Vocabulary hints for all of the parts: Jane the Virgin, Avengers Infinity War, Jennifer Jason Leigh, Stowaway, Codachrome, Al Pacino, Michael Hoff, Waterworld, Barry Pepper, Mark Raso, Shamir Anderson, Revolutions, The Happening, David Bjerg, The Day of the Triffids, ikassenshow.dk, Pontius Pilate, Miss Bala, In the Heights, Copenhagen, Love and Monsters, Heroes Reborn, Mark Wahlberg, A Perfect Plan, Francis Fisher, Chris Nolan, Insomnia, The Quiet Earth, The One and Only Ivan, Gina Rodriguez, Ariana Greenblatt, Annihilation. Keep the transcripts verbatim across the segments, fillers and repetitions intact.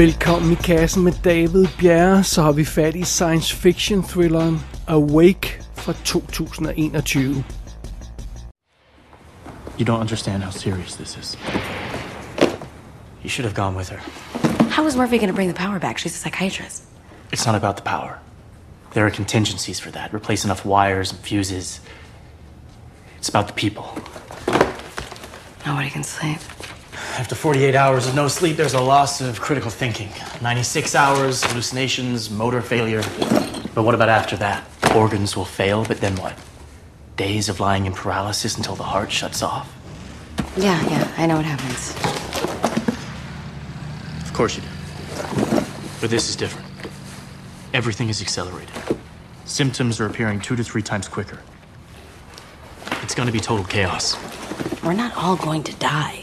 Velkommen i kassen med David Bjerg. Så har vi fat i science fiction thrilleren Awake fra to tusind og enogtyve. You don't understand how serious this is. You should have gone with her. How is Murphy going to bring the power back? She's a psychiatrist. It's not about the power. There are contingencies for that. Replace enough wires and fuses. It's about the people. Nobody can sleep. After forty-eight hours of no sleep, there's a loss of critical thinking. ninety-six hours, hallucinations, motor failure. But what about after that? Organs will fail, but then what? Days of lying in paralysis until the heart shuts off? Yeah, yeah, I know what happens. Of course you do. But this is different. Everything is accelerated. Symptoms are appearing two to three times quicker. It's going to be total chaos. We're not all going to die.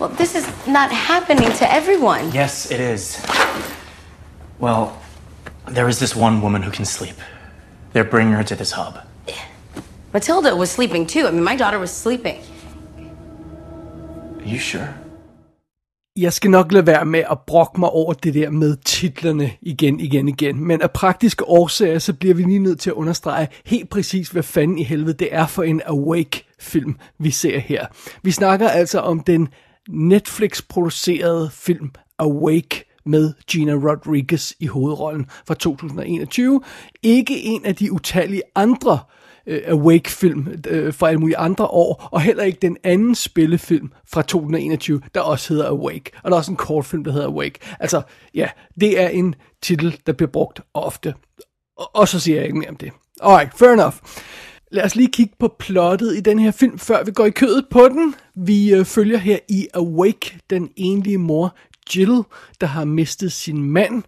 Well, this is not happening to everyone. Yes, it is. Well, there is this one woman who can sleep. They're bringing her to this hub. Yeah. Matilda was sleeping too. I mean, my daughter was sleeping. Are you sure? Jeg skal nok lade være med at brokke mig over det der med titlerne igen, igen, igen. Men af praktiske årsager, så bliver vi lige nødt til at understrege helt præcis, hvad fanden i helvede det er for en Awake-film, vi ser her. Vi snakker altså om den Netflix-producerede film Awake med Gina Rodriguez i hovedrollen fra to tusind og enogtyve. Ikke en af de utallige andre Awake-film øh, fra alle mulige andre år, og heller ikke den anden spillefilm fra to tusind og enogtyve, der også hedder Awake. Og der er også en kortfilm, der hedder Awake. Altså, ja, det er en titel, der bliver brugt ofte. Og, og så siger jeg ikke mere om det. Alright, fair enough. Lad os lige kigge på plottet i den her film, før vi går i kødet på den. Vi øh, følger her i Awake den enlige mor Jill, der har mistet sin mand,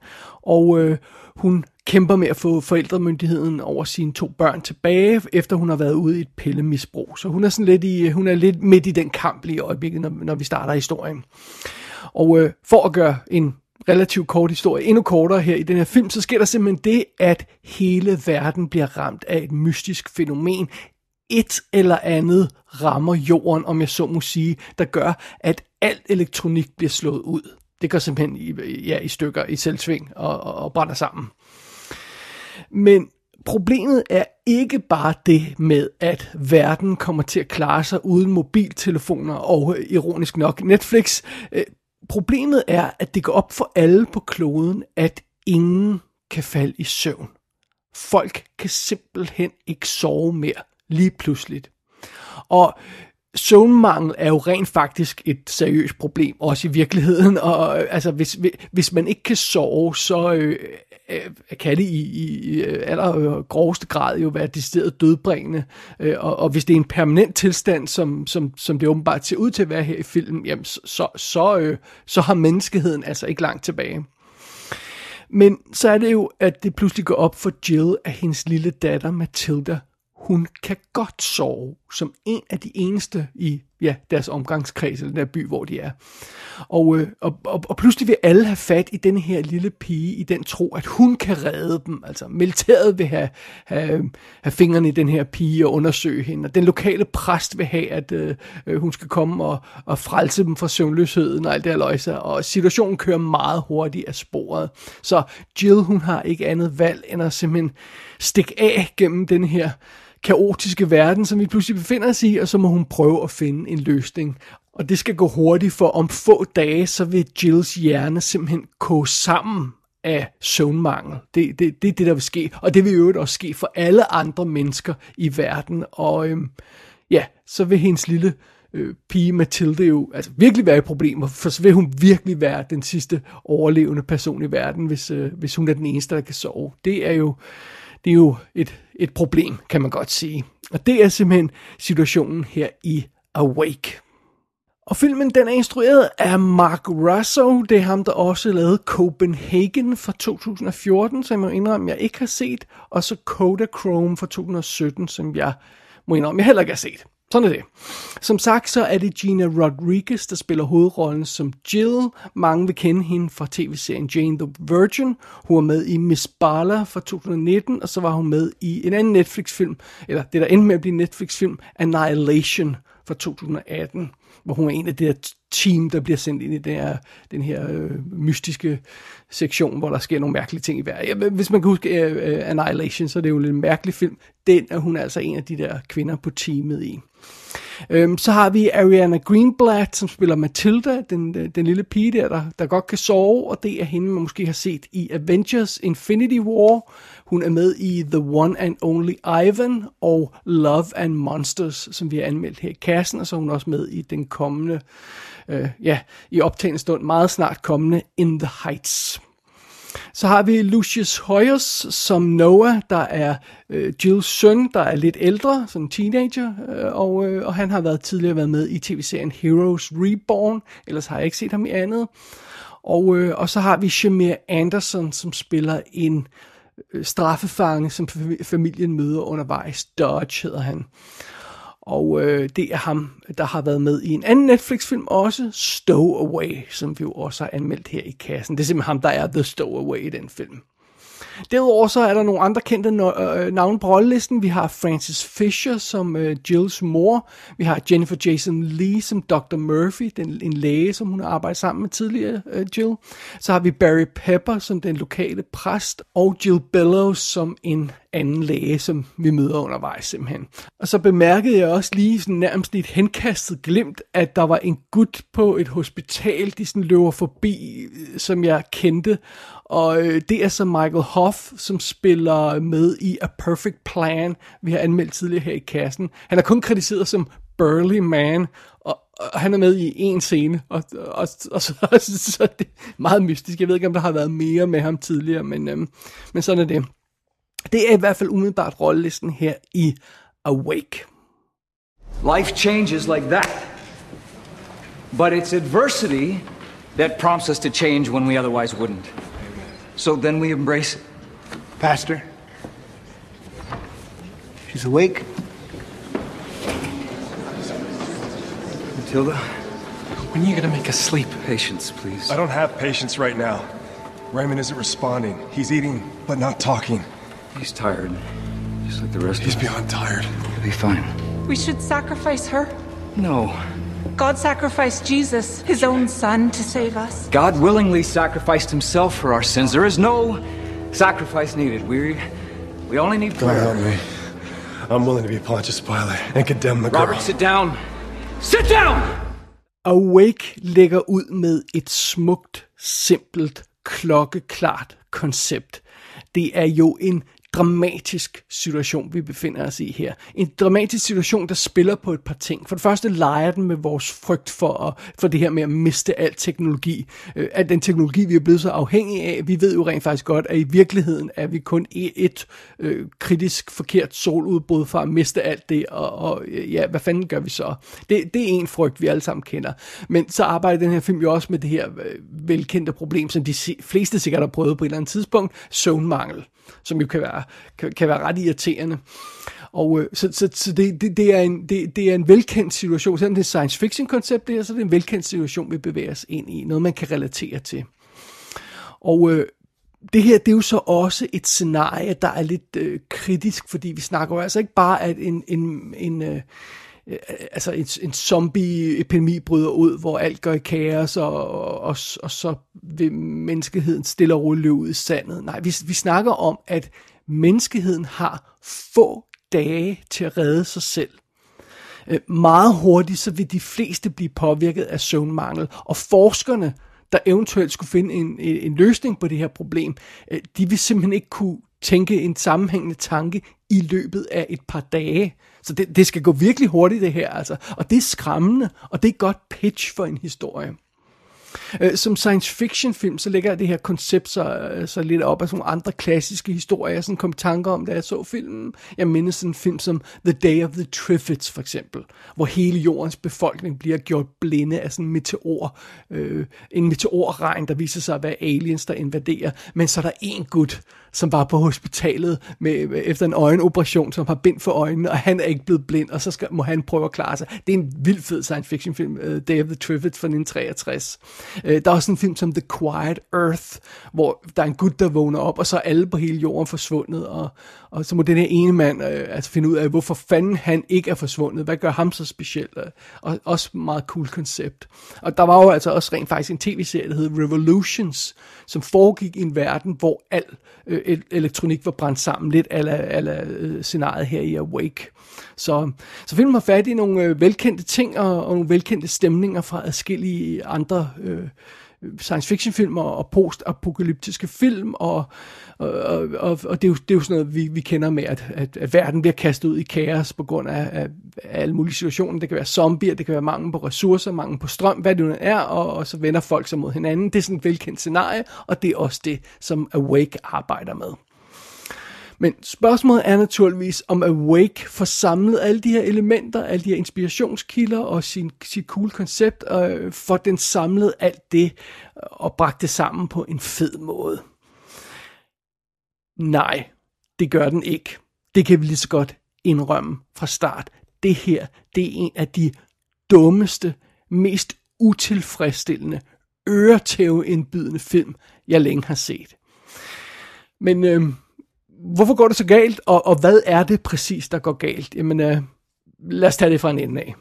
og øh, hun kæmper med at få forældremyndigheden over sine to børn tilbage, efter hun har været ude i et pillemisbrug. Så hun er sådan lidt i, hun er lidt midt i den kamp lige i øjeblikket, når, når vi starter historien. Og øh, for at gøre en relativt kort historie endnu kortere her i den her film, så sker der simpelthen det, at hele verden bliver ramt af et mystisk fænomen. Et eller andet rammer jorden, om jeg så må sige, der gør, at alt elektronik bliver slået ud. Det går simpelthen i, ja, i stykker, i selvsving og, og, og brænder sammen. Men problemet er ikke bare det med, at verden kommer til at klare sig uden mobiltelefoner og ironisk nok Netflix. Problemet er, at det går op for alle på kloden, at ingen kan falde i søvn. Folk kan simpelthen ikke sove mere lige pludseligt. Og søvnmangel er jo rent faktisk et seriøst problem, også i virkeligheden, og øh, altså, hvis, hvis man ikke kan sove, så øh, kan det i, i aller groveste grad jo være decideret dødbringende, øh, og, og hvis det er en permanent tilstand, som, som, som det åbenbart ser ud til at være her i filmen, jamen, så, så, øh, så har menneskeheden altså ikke langt tilbage. Men så er det jo, at det pludselig går op for Jill, at hendes lille datter Matilda, hun kan godt sove som en af de eneste i ja, deres omgangskreds, eller den der by, hvor de er. Og, og, og, og pludselig vil alle have fat i den her lille pige, i den tro, at hun kan redde dem. Altså militæret vil have, have, have fingrene i den her pige og undersøge hende. Og den lokale præst vil have, at øh, hun skal komme og, og frelse dem fra søvnløsheden og alt det her løjser. Og situationen kører meget hurtigt af sporet. Så Jill, hun har ikke andet valg, end at simpelthen stikke af gennem den her kaotiske verden, som vi pludselig befinder os i, og så må hun prøve at finde en løsning. Og det skal gå hurtigt, for om få dage, så vil Jills hjerne simpelthen koge sammen af søvnmangel. Det er det, det, det, der vil ske, og det vil i øvrigt også ske for alle andre mennesker i verden. Og øhm, ja, så vil hendes lille øh, pige Matilde jo altså virkelig være i problemer, for så vil hun virkelig være den sidste overlevende person i verden, hvis, øh, hvis hun er den eneste, der kan sove. Det er jo Det er jo et, et problem, kan man godt sige. Og det er simpelthen situationen her i Awake. Og filmen, den er instrueret af Mark Raso. Det er ham, der også lavede Copenhagen fra to tusind og fjorten, som jeg må indrømme, jeg ikke har set. Og så Codachrome fra to tusind og sytten, som jeg må indrømme, jeg heller ikke har set. Sådan er det. Som sagt, så er det Gina Rodriguez, der spiller hovedrollen som Jill. Mange vil kende hende fra tv-serien Jane the Virgin. Hun var med i Miss Bala fra to tusind og nitten, og så var hun med i en anden Netflix-film, eller det der endte med at blive en Netflix-film, Annihilation fra to tusind atten, hvor hun er en af det der team, der bliver sendt ind i den her, den her øh, mystiske sektion, hvor der sker nogle mærkelige ting i verden. Hvis man kan huske øh, øh, Annihilation, så er det jo en mærkelig film. Den er hun altså en af de der kvinder på teamet i. Øhm, så har vi Ariana Greenblatt, som spiller Matilda, den, den lille pige der, der, der godt kan sove, og det er hende, man måske har set i Avengers Infinity War. Hun er med i The One and Only Ivan og Love and Monsters, som vi har anmeldt her i kassen, og så er hun også med i den kommende, øh, ja, i optagende stund meget snart kommende In the Heights. Så har vi Lucius Hoyers som Noah, der er øh, Jills søn, der er lidt ældre, som en teenager, øh, og, øh, og han har været tidligere været med i tv-serien Heroes Reborn, ellers har jeg ikke set ham i andet. Og, øh, og så har vi Shamir Anderson, som spiller en øh, straffefange, som familien møder undervejs. Dodge hedder han. Og øh, det er ham, der har været med i en anden Netflix-film også, Stowaway, som vi jo også har anmeldt her i kassen. Det er simpelthen ham, der er The Stowaway i den film. Derudover så er der nogle andre kendte navne på rollelisten. Vi har Francis Fisher som øh, Jills mor. Vi har Jennifer Jason Leigh som doktor Murphy, den, en læge, som hun har arbejdet sammen med tidligere, øh, Jill. Så har vi Barry Pepper som den lokale præst, og Jill Bellows som en anden læge, som vi møder undervejs simpelthen. Og så bemærkede jeg også lige sådan nærmest et henkastet glimt, at der var en gut på et hospital, de sådan løber forbi, som jeg kendte. Og det er så Michael Hoff, som spiller med i A Perfect Plan, vi har anmeldt tidligere her i kassen. Han er kun kritiseret som Burly Man, og, og han er med i en scene, og, og, og, og så, så er det meget mystisk. Jeg ved ikke, om der har været mere med ham tidligere, men, øhm, men sådan er det. Det er i hvert fald umiddelbart rollelisten her i Awake. Life changes like that, but it's adversity that prompts us to change when we otherwise wouldn't. So then we embrace it. Pastor, she's awake. Matilda, when are you gonna make us sleep? Patience, please. I don't have patience right now. Raymond isn't responding. He's eating, but not talking. He's tired, just like the rest He's of us. He's beyond tired. He'll be fine. We should sacrifice her? No. God sacrificed Jesus, his own son, to save us. God willingly sacrificed himself for our sins. There is no sacrifice needed. We we only need prayer. God help me. I'm willing to be Pontius Pilate and condemn the girl. Robert, sit down. Sit down! Awake lægger ud med et smukt, simpelt, klokkeklart koncept. Det er jo en dramatisk situation, vi befinder os i her. En dramatisk situation, der spiller på et par ting. For det første leger den med vores frygt for, at, for det her med at miste al teknologi. Øh, al den teknologi, vi er blevet så afhængige af. Vi ved jo rent faktisk godt, at i virkeligheden er vi kun et øh, kritisk forkert soludbrud fra at miste alt det, og, og ja, hvad fanden gør vi så? Det, det er en frygt, vi alle sammen kender. Men så arbejder den her film jo også med det her øh, velkendte problem, som de fleste sikkert har prøvet på et eller andet tidspunkt, søvnmangel, som jo kan være, kan, kan være ret irriterende. Og øh, så, så, så det, det, det, er en, det, det er en velkendt situation, selvom det er science fiction koncept, det her, så er det en velkendt situation, vi bevæger os ind i, noget man kan relatere til. Og øh, det her, det er jo så også et scenarie, der er lidt øh, kritisk, fordi vi snakker jo altså ikke bare, at en... en, en øh, altså en, en zombie-epidemi bryder ud, hvor alt går i kaos, og, og, og, og så vil menneskeheden stille og roligt løbe ud i sandet. Nej, vi, vi snakker om, at menneskeheden har få dage til at redde sig selv. Meget hurtigt, så vil de fleste blive påvirket af søvnmangel, og forskerne, der eventuelt skulle finde en, en løsning på det her problem, de vil simpelthen ikke kunne tænke en sammenhængende tanke i løbet af et par dage. Så det, det skal gå virkelig hurtigt, det her, altså. Og det er skræmmende, og det er godt pitch for en historie. Øh, som science fiction film, så lægger det her koncept så, så lidt op af sådan nogle andre klassiske historier, jeg sådan kom i tanker om, da jeg så filmen. Jeg minder sådan en film som The Day of the Triffids, for eksempel, hvor hele jordens befolkning bliver gjort blinde af sådan en meteor, øh, en meteorregn, der viser sig at være aliens, der invaderer, men så er der en gut, som var på hospitalet med, efter en øjenoperation, som har bind for øjnene, og han er ikke blevet blind, og så skal, må han prøve at klare sig. Det er en vild fed science fiction film, uh, Day of the Triffids fra nitten treogtres. Øh, der er også en film som The Quiet Earth, hvor der er en gut, der vågner op, og så er alle på hele jorden forsvundet, og, og så må den her ene mand øh, altså finde ud af, hvorfor fanden han ikke er forsvundet, hvad gør ham så specielt, øh, og også meget cool koncept. Og der var jo altså også rent faktisk en tv-serie, der hed Revolutions, som foregik i en verden, hvor al øh, elektronik var brændt sammen, lidt a la, a la øh, scenariet her i Awake. Så, så filmen har fat i nogle øh, velkendte ting, og, og nogle velkendte stemninger fra adskillige andre øh, science fiction filmer og post-apokalyptiske film, og, og, og, og det, er jo, det er jo sådan noget, vi, vi kender med, at, at, at verden bliver kastet ud i kaos på grund af, af, af alle mulige situationer. Det kan være zombier, det kan være mangel på ressourcer, mangel på strøm, hvad det nu er, og, og så vender folk sig mod hinanden. Det er sådan et velkendt scenarie, og det er også det, som Awake arbejder med. Men spørgsmålet er naturligvis, om Awake får samlet alle de her elementer, alle de her inspirationskilder og sin, sit cool koncept, øh, for den samlede alt det og bragt det sammen på en fed måde. Nej, det gør den ikke. Det kan vi lige så godt indrømme fra start. Det her, det er en af de dummeste, mest utilfredsstillende, øretæveindbydende film, jeg længe har set. Men... Øh, Hvorfor går det så galt, og, og hvad er det præcis, der går galt? Jamen, øh, lad os tage det fra en ende af.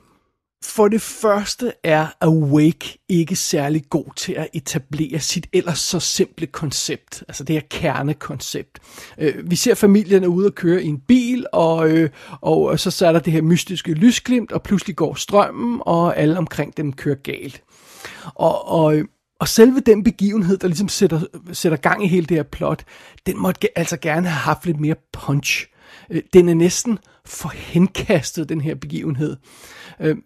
For det første er Awake ikke særlig god til at etablere sit ellers så simple koncept, altså det her kernekoncept. Øh, vi ser familierne ude og køre i en bil, og, øh, og så, så er der det her mystiske lysglimt, og pludselig går strømmen, og alle omkring dem kører galt. Og... og Og selve den begivenhed, der ligesom sætter, sætter gang i hele det her plot, den måtte altså gerne have haft lidt mere punch. Den er næsten for henkastet, den her begivenhed.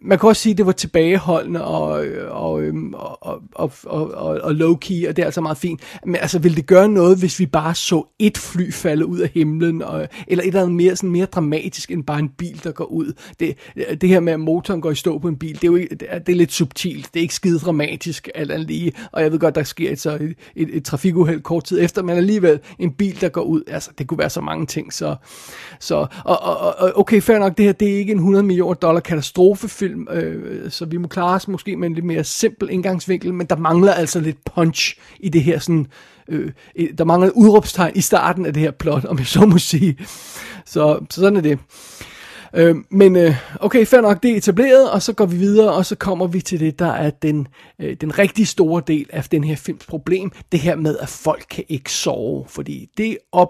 Man kan også sige, at det var tilbageholdende og, og, og, og, og, og low-key, og det er altså meget fint. Men altså, ville det gøre noget, hvis vi bare så et fly falde ud af himlen, og, eller et eller andet mere, sådan mere dramatisk end bare en bil, der går ud? Det, det her med, at motoren går i stå på en bil, det er jo ikke, det er lidt subtilt. Det er ikke skide dramatisk, alt andet lige. Og jeg ved godt, der sker et, så et, et, et trafikuheld kort tid efter, men alligevel en bil, der går ud. Altså, det kunne være så mange ting, så... så og, og, og okay, fair nok, det her, det er ikke en hundrede millioner dollar katastrofefilm, øh, så vi må klare os måske med en lidt mere simpel indgangsvinkel, men der mangler altså lidt punch i det her sådan, øh, der mangler et udråbstegn i starten af det her plot, om jeg så må sige. Så, så sådan er det. Øh, men øh, okay, fair nok, det er etableret, og så går vi videre, og så kommer vi til det, der er den, øh, den rigtig store del af den her films problem, det her med, at folk kan ikke sove, fordi det op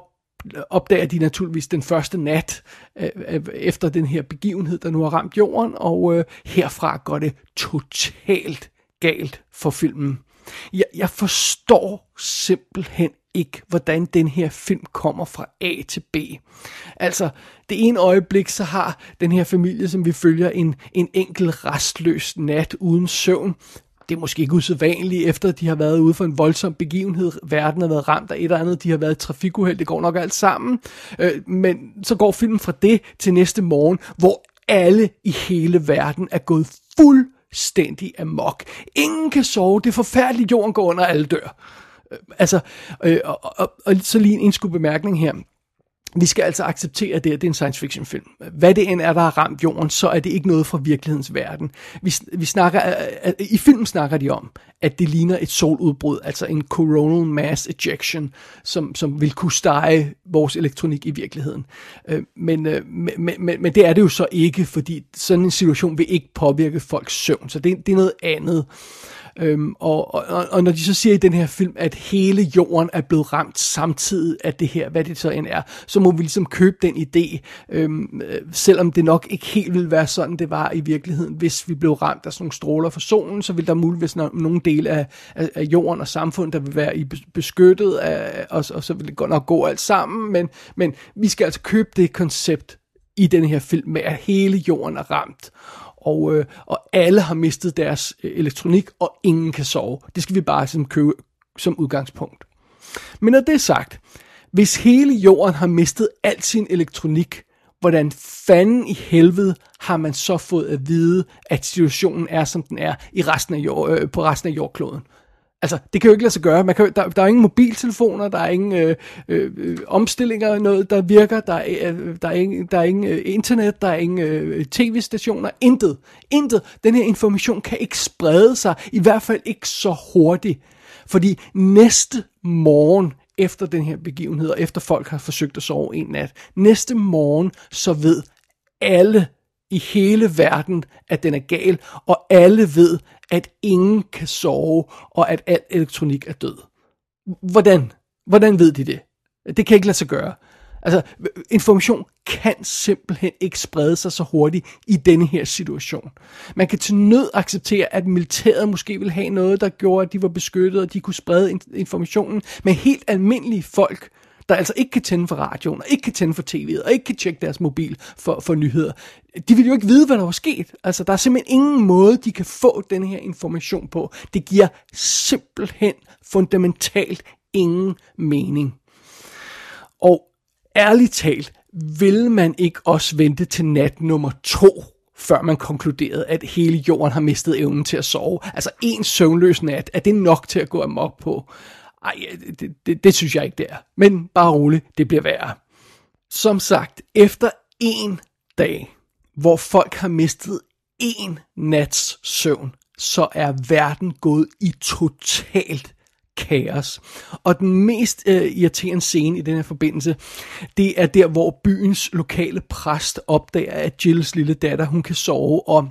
opdager de naturligvis den første nat øh, efter den her begivenhed, der nu har ramt jorden, og øh, herfra går det totalt galt for filmen. Jeg, jeg forstår simpelthen ikke, hvordan den her film kommer fra A til B. Altså, det ene øjeblik, så har den her familie, som vi følger, en, en enkelt restløs nat uden søvn. Det er måske ikke usædvanligt, efter de har været ude for en voldsom begivenhed. Verden har været ramt af et eller andet. De har været trafikuheld. Det går nok alt sammen. Øh, men så går filmen fra det til næste morgen, hvor alle i hele verden er gået fuldstændig amok. Ingen kan sove. Det er forfærdeligt. Jorden går under, alle dør. Øh, altså, øh, og, og, og så lige en indskudt bemærkning her. Vi skal altså acceptere det, at det er en science fiction film. Hvad det end er, der har ramt jorden, så er det ikke noget fra virkelighedens verden. Vi, vi snakker, i filmen snakker de om, at det ligner et soludbrud, altså en coronal mass ejection, som, som vil kunne stege vores elektronik i virkeligheden. Men, men, men, men det er det jo så ikke, fordi sådan en situation vil ikke påvirke folks søvn, så det, det er noget andet. Øhm, og, og, og når de så siger i den her film, at hele jorden er blevet ramt samtidig af det her, hvad det så end er, så må vi ligesom købe den idé, øhm, selvom det nok ikke helt ville være sådan, det var i virkeligheden. Hvis vi blev ramt af sådan nogle stråler fra solen, så ville der muligvis nogle dele af, af, af jorden og samfundet, der ville være i beskyttet, af, og, og så ville det godt nok gå alt sammen, men, men vi skal altså købe det koncept i den her film med, at hele jorden er ramt. Og, øh, og alle har mistet deres øh, elektronik, og ingen kan sove. Det skal vi bare som, købe, som udgangspunkt. Men når det er sagt, hvis hele jorden har mistet al sin elektronik, hvordan fanden i helvede har man så fået at vide, at situationen er, som den er i resten af jord, øh, på resten af jordkloden? Altså, det kan jo ikke lade sig gøre. Man kan, der, der er ingen mobiltelefoner, der er ingen øh, øh, omstillinger, noget, der virker, der er, øh, der er ingen, der er ingen øh, internet, der er ingen øh, tv-stationer, intet. Intet. Den her information kan ikke sprede sig, i hvert fald ikke så hurtigt. Fordi næste morgen, efter den her begivenhed, og efter folk har forsøgt at sove en nat, næste morgen, så ved alle i hele verden, at den er gal, og alle ved, at ingen kan sove, og at al elektronik er død. Hvordan? Hvordan ved de det? Det kan ikke lade sig gøre. Altså, information kan simpelthen ikke sprede sig så hurtigt i denne her situation. Man kan til nød acceptere, at militæret måske ville have noget, der gjorde, at de var beskyttet, og de kunne sprede informationen, men helt almindelige folk, der altså ikke kan tænde for radioen, og ikke kan tænde for tv'et, og ikke kan tjekke deres mobil for, for nyheder, de vil jo ikke vide, hvad der var sket. Altså, der er simpelthen ingen måde, de kan få den her information på. Det giver simpelthen fundamentalt ingen mening. Og ærligt talt, vil man ikke også vente til nat nummer to, før man konkluderede, at hele jorden har mistet evnen til at sove? Altså, en søvnløs nat, er det nok til at gå amok på? Ej, det, det, det synes jeg ikke, det er. Men bare roligt, det bliver værre. Som sagt, efter en dag, hvor folk har mistet en nats søvn, så er verden gået i totalt kaos. Og den mest øh, irriterende scene i den her forbindelse, det er der, hvor byens lokale præst opdager, at Jills lille datter, hun kan sove, og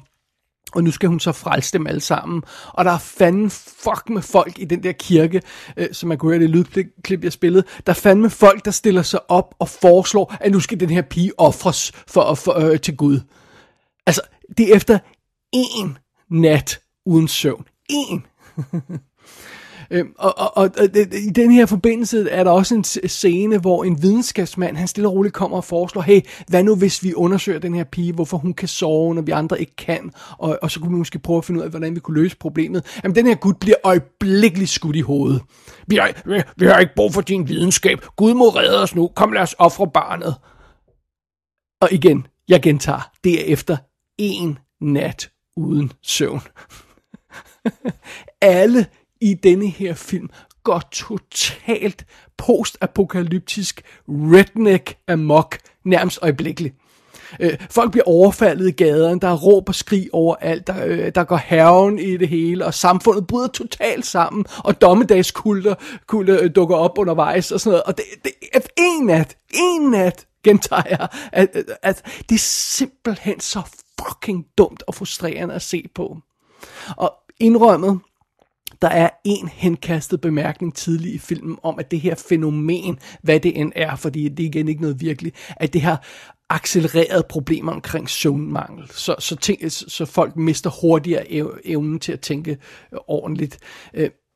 Og nu skal hun så frelse dem alle sammen. Og der er fandme fuck med folk i den der kirke, øh, som man kunne høre det lydklip, jeg spillede. Der er fandme folk, der stiller sig op og foreslår, at nu skal den her pige ofres for, for, øh, til Gud. Altså, det er efter én nat uden søvn. Én. Øhm, og, og, og, og i den her forbindelse er der også en scene, hvor en videnskabsmand, han stille og roligt kommer og foreslår, hey, hvad nu hvis vi undersøger den her pige, hvorfor hun kan sove, når vi andre ikke kan, og, og så kunne vi måske prøve at finde ud af, hvordan vi kunne løse problemet. Jamen, den her gut bliver øjeblikkeligt skudt i hovedet. Vi har, vi, vi har ikke brug for din videnskab. Gud må redde os nu. Kom, lad os ofre barnet. Og igen, jeg gentager, det er efter én nat uden søvn. Alle i denne her film går totalt postapokalyptisk redneck amok nærmest øjeblikkeligt. Øh, folk bliver overfaldet i gaderne, der er råb og skrig overalt, der, øh, der går hærgen i det hele, og samfundet bryder totalt sammen, og dommedagskulter kulter, øh, dukker op undervejs og sådan noget. Og det, det er en nat, en nat, gentager jeg, at, at, at det er simpelthen så fucking dumt og frustrerende at se på. Og indrømmet, der er en henkastet bemærkning tidlig i filmen om, at det her fænomen, hvad det end er, fordi det igen ikke noget virkeligt, at det har accelereret problemer omkring søvnmangel, så, så, ting, så folk mister hurtigere evnen til at tænke ordentligt.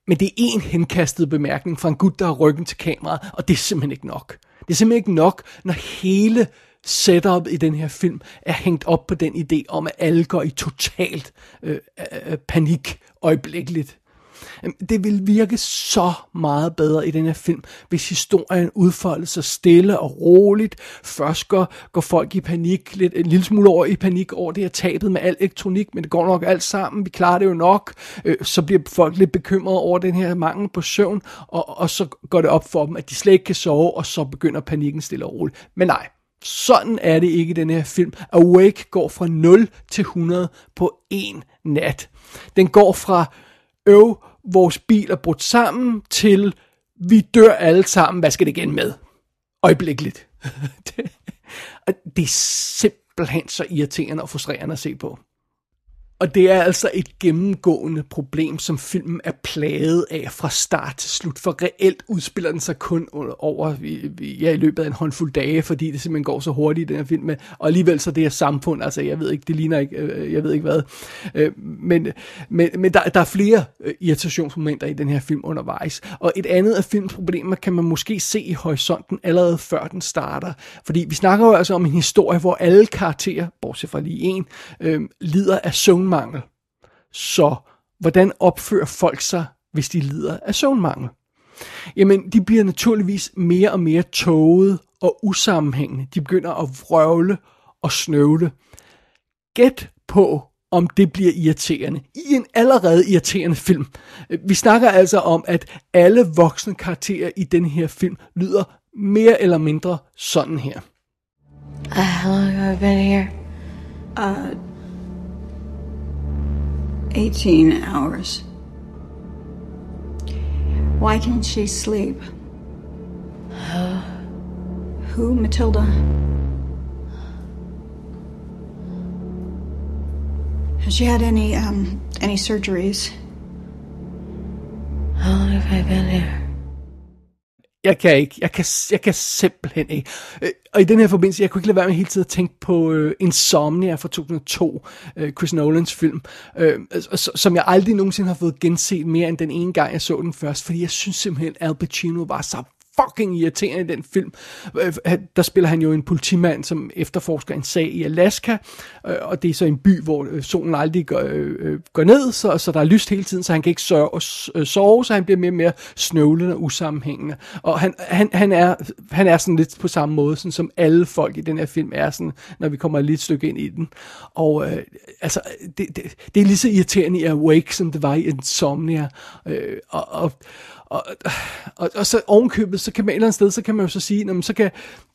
Men det er en henkastet bemærkning fra en gut, der har ryggen til kameraet, og det er simpelthen ikke nok. Det er simpelthen ikke nok, når hele setup i den her film er hængt op på den idé om, at alle går i totalt øh, øh, panik øjeblikkeligt. Det vil virke så meget bedre i den her film, hvis historien udfolder sig stille og roligt. Først går, går folk i panik, lidt, en lille smule over i panik over det her tabet med al elektronik, men det går nok alt sammen, vi klarer det jo nok. Øh, så bliver folk lidt bekymrede over den her mangel på søvn, og, og så går det op for dem, at de slet ikke kan sove, og så begynder panikken stille og roligt. Men nej, sådan er det ikke i den her film. Awake går fra nul til hundrede på en nat. Den går fra øv, vores bil er brudt sammen, til vi dør alle sammen, hvad skal det igen med? Øjeblikkeligt. det, det er simpelthen så irriterende og frustrerende at se på. Og det er altså et gennemgående problem, som filmen er plaget af fra start til slut, for reelt udspiller den sig kun over ja, i løbet af en håndfuld dage, fordi det simpelthen går så hurtigt i den her film, og alligevel så det her samfund, altså jeg ved ikke, det ligner ikke, jeg ved ikke hvad, men, men, men der, der er flere irritationsmomenter i den her film undervejs, og et andet af filmens problemer kan man måske se i horisonten allerede før den starter, fordi vi snakker jo altså om en historie, hvor alle karakterer, bortset fra lige en, øh, lider af søvn mangel. Så hvordan opfører folk sig, hvis de lider af søvnmangel? Jamen, de bliver naturligvis mere og mere tågede og usammenhængende. De begynder at vrøvle og snøvle. Gæt på, om det bliver irriterende i en allerede irriterende film. Vi snakker altså om, at alle voksne karakterer i den her film lyder mere eller mindre sådan her. Uh, how long have I been here? Uh, eighteen hours. Why can't she sleep? Uh, Who, Matilda? Has she had any, um, any surgeries? How long have I been here? Jeg kan ikke. Jeg kan, jeg kan simpelthen ikke. Og i den her forbindelse, jeg kunne ikke lade være med hele tiden at tænke på uh, Insomnia fra to tusind og to, uh, Chris Nolans film, uh, som jeg aldrig nogensinde har fået genset mere end den ene gang, jeg så den først, fordi jeg synes simpelthen, Al Pacino var så fucking irriterende i den film. Der spiller han jo en politimand, som efterforsker en sag i Alaska, og det er så en by, hvor solen aldrig går, øh, går ned, så, så der er lyst hele tiden, så han kan ikke sove, så han bliver mere og mere snøvlet og usammenhængende. Og han, han, han, er, han er sådan lidt på samme måde, sådan som alle folk i den her film er, sådan, når vi kommer et lidt stykke ind i den. Og øh, altså, det, det, det er lige så irriterende i Awake, som det var i Insomnia. Øh, og... og Og, og, og så ovenkøbet, så kan man et eller andet sted, så kan man jo så sige, jamen, så, kan,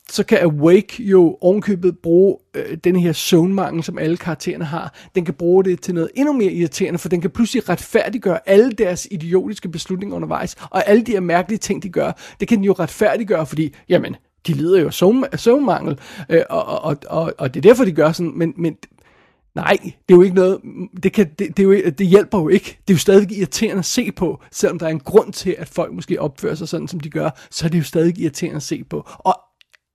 så kan Awake jo ovenkøbet bruge øh, den her søvnmangel, som alle karaktererne har. Den kan bruge det til noget endnu mere irriterende, for den kan pludselig retfærdiggøre alle deres idiotiske beslutninger undervejs, og alle de her mærkelige ting, de gør, det kan den jo retfærdiggøre, fordi, jamen, de lider jo af søvnmangel, øh, og, og, og, og det er derfor, de gør sådan, men... men nej, det er jo ikke noget, det, kan, det, det, er jo, det hjælper jo ikke. Det er jo stadig irriterende at se på, selvom der er en grund til, at folk måske opfører sig sådan, som de gør, så er det jo stadig irriterende at se på. Og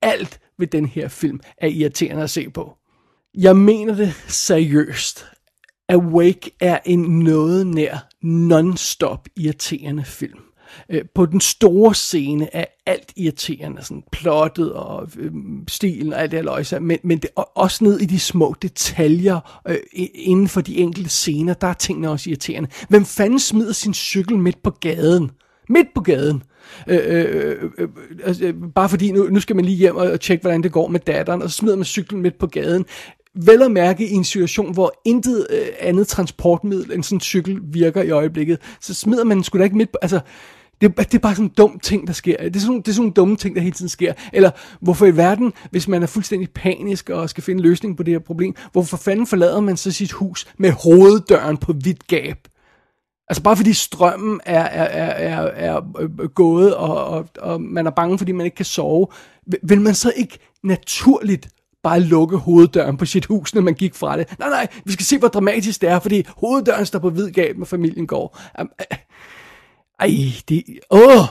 alt ved den her film er irriterende at se på. Jeg mener det seriøst. Awake er en noget nær non-stop irriterende film. På den store scene er alt irriterende, sådan plottet og øh, stilen og alt det her løjse, men, men det, og også ned i de små detaljer øh, inden for de enkelte scener, der er tingene også irriterende. Hvem fanden smider sin cykel midt på gaden? Midt på gaden! Øh, øh, øh, altså, bare fordi, nu, nu skal man lige hjem og tjekke, hvordan det går med datteren, og så smider man cyklen midt på gaden. Vel at mærke i en situation, hvor intet øh, andet transportmiddel end sådan en cykel virker i øjeblikket, så smider man sgu da ikke midt på... Altså, Det, det er bare sådan en dum ting, der sker. Det er sådan, det er sådan nogle dumme ting, der hele tiden sker. Eller hvorfor i verden, hvis man er fuldstændig panisk og skal finde en løsning på det her problem, hvorfor fanden forlader man så sit hus med hoveddøren på vidt gab? Altså bare fordi strømmen er, er, er, er, er gået, og, og, og man er bange, fordi man ikke kan sove. Vil man så ikke naturligt bare lukke hoveddøren på sit hus, når man gik fra det? Nej, nej, vi skal se, hvor dramatisk det er, fordi hoveddøren står på vidt gab, når familien går. Ej, det... Åh!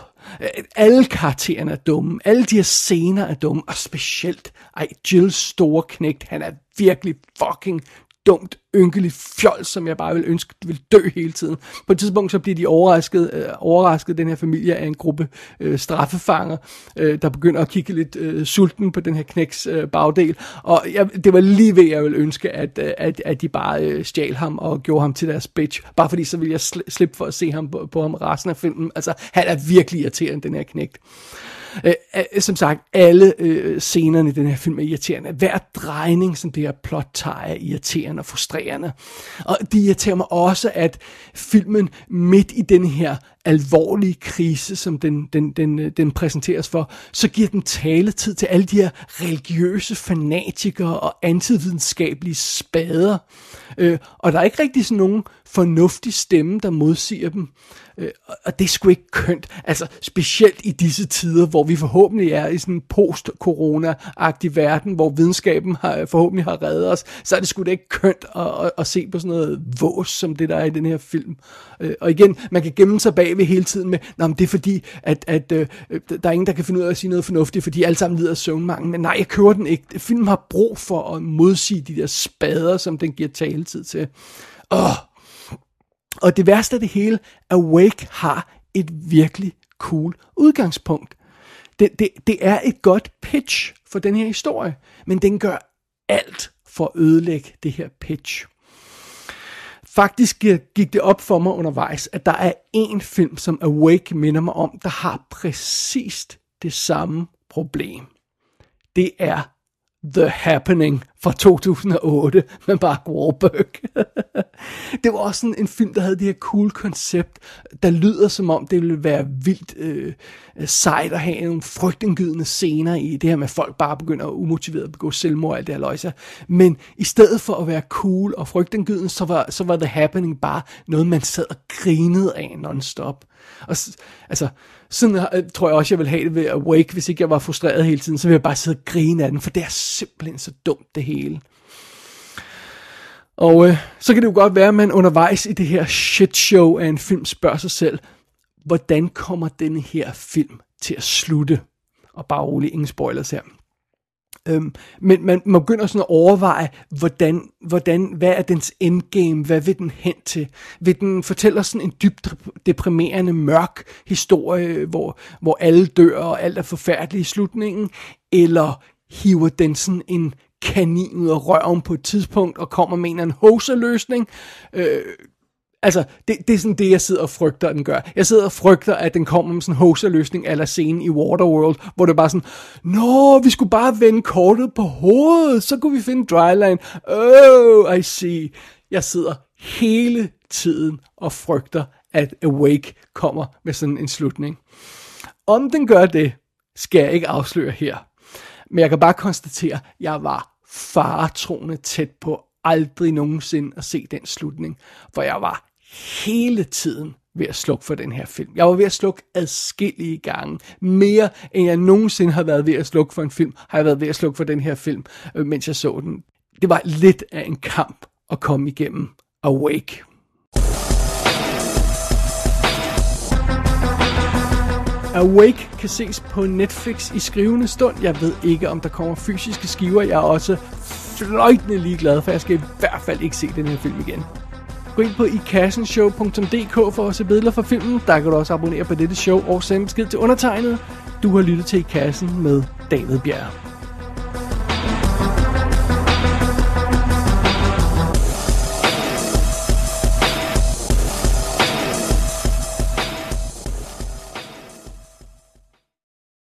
Alle karaktererne er dumme. Alle de her scener er dumme. Og specielt... Ej, Jills store knægt, han er virkelig fucking dumt, ynkeligt fjol, som jeg bare vil ønske, vil dø hele tiden. På et tidspunkt, så bliver de overrasket, øh, overrasket den her familie af en gruppe øh, straffefanger, øh, der begynder at kigge lidt øh, sulten på den her knæks øh, bagdel, og jeg, det var lige ved, jeg ville ønske, at, øh, at, at de bare øh, stjal ham og gjorde ham til deres bitch, bare fordi så ville jeg sl- slippe for at se ham på, på ham resten af filmen. Altså, han er virkelig irriterende, den her knægt. Øh, øh, som sagt, alle øh, scenerne i den her film er irriterende. Hver drejning, som det her plot tager, er irriterende og frustrerende. Og det irriterer mig også, at filmen midt i den her alvorlige krise, som den, den, den, den præsenteres for, så giver den taletid til alle de her religiøse fanatikere og antividenskabelige spader. Øh, og der er ikke rigtig sådan nogen fornuftig stemme, der modsiger dem. Øh, og det er sgu ikke kønt. Altså specielt i disse tider, hvor vi forhåbentlig er i sådan en post-corona-agtig verden, hvor videnskaben har, forhåbentlig har reddet os, så er det sgu da ikke kønt at, at, at se på sådan noget vås, som det der er i den her film. Øh, og igen, man kan gemme sig bag ved hele tiden med, nå, men det er fordi, at, at øh, der er ingen, der kan finde ud af at sige noget fornuftigt, fordi alle sammen lider af søvnmangel. Men nej, jeg kører den ikke. Filmen har brug for at modsige de der spader, som den giver taletid til. Åh! Og det værste af det hele, Awake har et virkelig cool udgangspunkt. Det, det, det er et godt pitch for den her historie, men den gør alt for at ødelægge det her pitch. Faktisk gik det op for mig undervejs, at der er én film, som Awake minder mig om, der har præcis det samme problem. Det er The Happening fra to tusind og otte med Mark Wahlberg. Det var også sådan en film, der havde det her cool koncept, der lyder som om, det ville være vildt øh, sejt at have nogle frygtindgydende scener i det her med, at folk bare begynder umotiveret at begå selvmord og alt det her løjser. Men i stedet for at være cool og frygtindgydende, så var, så var The Happening bare noget, man sad og grinede af non-stop. Og, altså, sådan tror jeg også, jeg ville have det ved Awake, hvis ikke jeg var frustreret hele tiden, så ville jeg bare sidde og grine af den, for det er simpelthen så dumt det hele. Og øh, så kan det jo godt være, at man undervejs i det her shitshow af en film spørger sig selv, hvordan kommer denne her film til at slutte? Og bare roligt, ingen spoilers her. Øhm, men man, man begynder sådan at overveje, hvordan, hvordan, hvad er dens endgame, hvad vil den hen til? Vil den fortælle sådan en dybt deprimerende, mørk historie, hvor, hvor alle dør og alt er forfærdeligt i slutningen? Eller hiver den sådan en kanin ud af røven på et tidspunkt og kommer med en eller anden hoseløsning? Øh, altså, det, det er sådan det, jeg sidder og frygter, at den gør. Jeg sidder og frygter, at den kommer med sådan en hoseløsning eller scenen i Waterworld, hvor det er bare sådan, nå, vi skulle bare vende kortet på hovedet, så kunne vi finde dryline. Oh, I see. Jeg sidder hele tiden og frygter, at Awake kommer med sådan en slutning. Om den gør det, skal jeg ikke afsløre her. Men jeg kan bare konstatere, at jeg var faretroende tæt på aldrig nogensinde at se den slutning. For jeg var hele tiden ved at slukke for den her film. Jeg var ved at slukke adskillige gange. Mere end jeg nogensinde har været ved at slukke for en film, har jeg været ved at slukke for den her film, mens jeg så den. Det var lidt af en kamp at komme igennem Awake. Awake kan ses på Netflix i skrivende stund. Jeg ved ikke, om der kommer fysiske skiver. Jeg er også fløjtende ligeglad, for jeg skal i hvert fald ikke se den her film igen. Gå ind på i kassen show punktum d k for at se billeder fra filmen. Der kan du også abonnere på dette show og sende besked til undertegnet. Du har lyttet til I Kassen med David Bjerg.